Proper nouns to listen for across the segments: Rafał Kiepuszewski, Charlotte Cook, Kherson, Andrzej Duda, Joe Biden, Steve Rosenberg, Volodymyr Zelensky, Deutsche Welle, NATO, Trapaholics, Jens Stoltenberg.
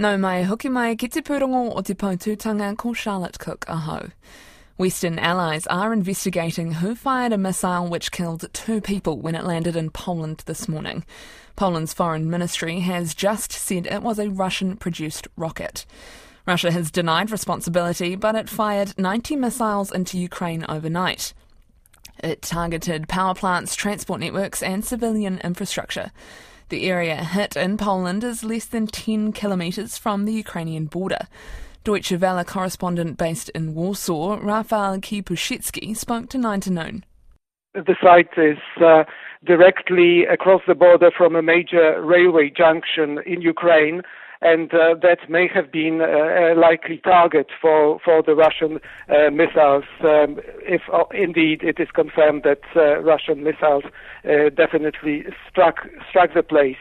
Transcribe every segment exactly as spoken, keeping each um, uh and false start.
No mai hoki mai ki te pūrongo o te pautūtanga ko Charlotte Cook aho. Western allies are investigating who fired a missile which killed two people when it landed in Poland this morning. Poland's foreign ministry has just said it was a Russian-produced rocket. Russia has denied responsibility, but it fired ninety missiles into Ukraine overnight. It targeted power plants, transport networks and civilian infrastructure. The area hit in Poland is less than ten kilometres from the Ukrainian border. Deutsche Welle correspondent based in Warsaw, Rafał Kiepuszewski, spoke to Nine to Noon. The site is uh, directly across the border from a major railway junction in Ukraine, and uh, that may have been a likely target for, for the Russian uh, missiles, um, if uh, indeed it is confirmed that uh, Russian missiles uh, definitely struck, struck the place.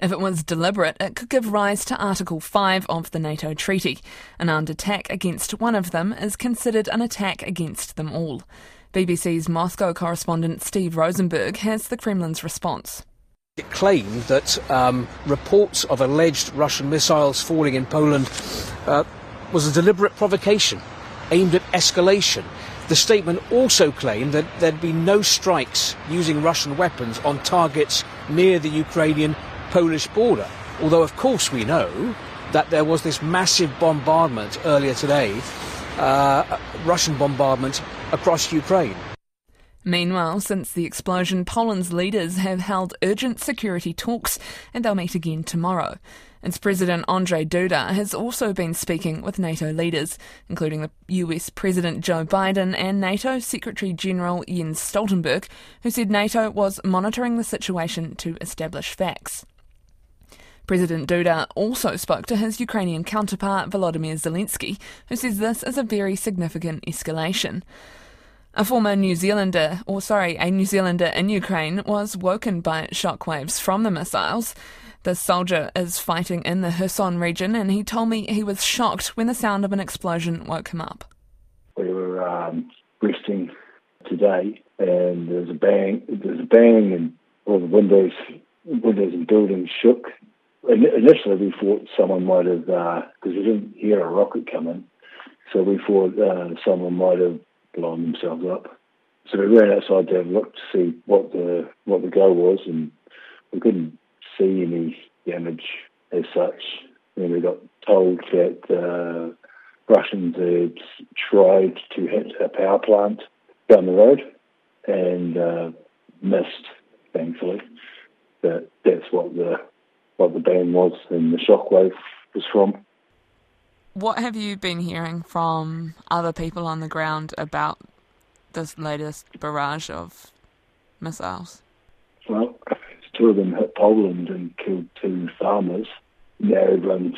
If it was deliberate, it could give rise to Article five of the NATO treaty. An armed attack against one of them is considered an attack against them all. B B C's Moscow correspondent Steve Rosenberg has the Kremlin's response. It claimed that um, reports of alleged Russian missiles falling in Poland uh, was a deliberate provocation aimed at escalation. The statement also claimed that there'd be no strikes using Russian weapons on targets near the Ukrainian Polish border, although of course we know that there was this massive bombardment earlier today, uh, Russian bombardment across Ukraine. Meanwhile, since the explosion, Poland's leaders have held urgent security talks and they'll meet again tomorrow. Its President Andrzej Duda has also been speaking with NATO leaders, including the U S President Joe Biden and NATO Secretary-General Jens Stoltenberg, who said NATO was monitoring the situation to establish facts. President Duda also spoke to his Ukrainian counterpart Volodymyr Zelensky, who says this is a very significant escalation. A former New Zealander, or sorry, a New Zealander in Ukraine was woken by shockwaves from the missiles. The soldier is fighting in the Kherson region and he told me he was shocked when the sound of an explosion woke him up. We were um, resting today and there was a bang, there was a bang and all the windows, windows and buildings shook. Initially, we thought someone might have, because uh, we didn't hear a rocket coming, so we thought uh, someone might have blown themselves up. So we ran outside to have a look to see what the what the go was, and we couldn't see any damage as such. And we got told that uh, Russians had tried to hit a power plant down the road and uh, missed, thankfully. That that's what the what the bang was and the shockwave was from. What have you been hearing from other people on the ground about this latest barrage of missiles? Well, two of them hit Poland and killed two farmers. Now everyone's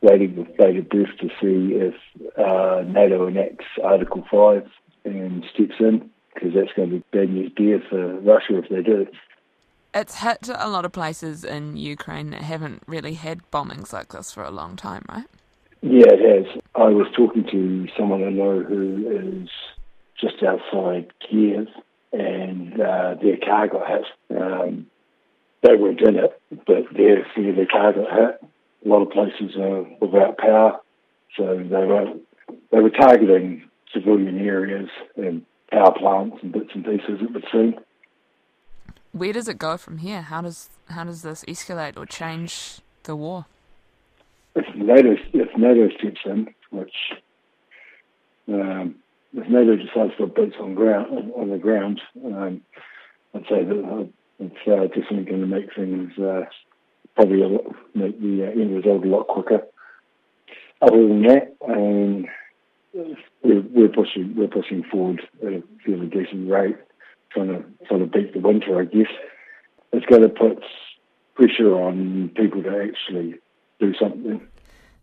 waiting with bated breath to see if uh, NATO enacts Article five and steps in, because that's going to be bad news bear for Russia if they do. It's hit a lot of places in Ukraine that haven't really had bombings like this for a long time, right? Yeah, it has. I was talking to someone I know who is just outside Kiev, and uh, their car got hit. Um, they weren't in it, but their, their car got hit. A lot of places are without power, so they were, they were targeting civilian areas and power plants and bits and pieces, it would seem. Where does it go from here? How does how does this escalate or change the war? If NATO, if NATO steps in, which um, if NATO decides to put boots on ground on the ground, um, I'd say that it's uh, definitely going to make things uh, probably a lot, make the uh, end result a lot quicker. Other than that, um, we're, we're pushing we're pushing forward at a fairly decent rate, trying to trying to beat the winter, I guess. It's going to put pressure on people to actually do something.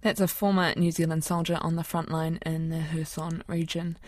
That's a former New Zealand soldier on the front line in the Kherson region.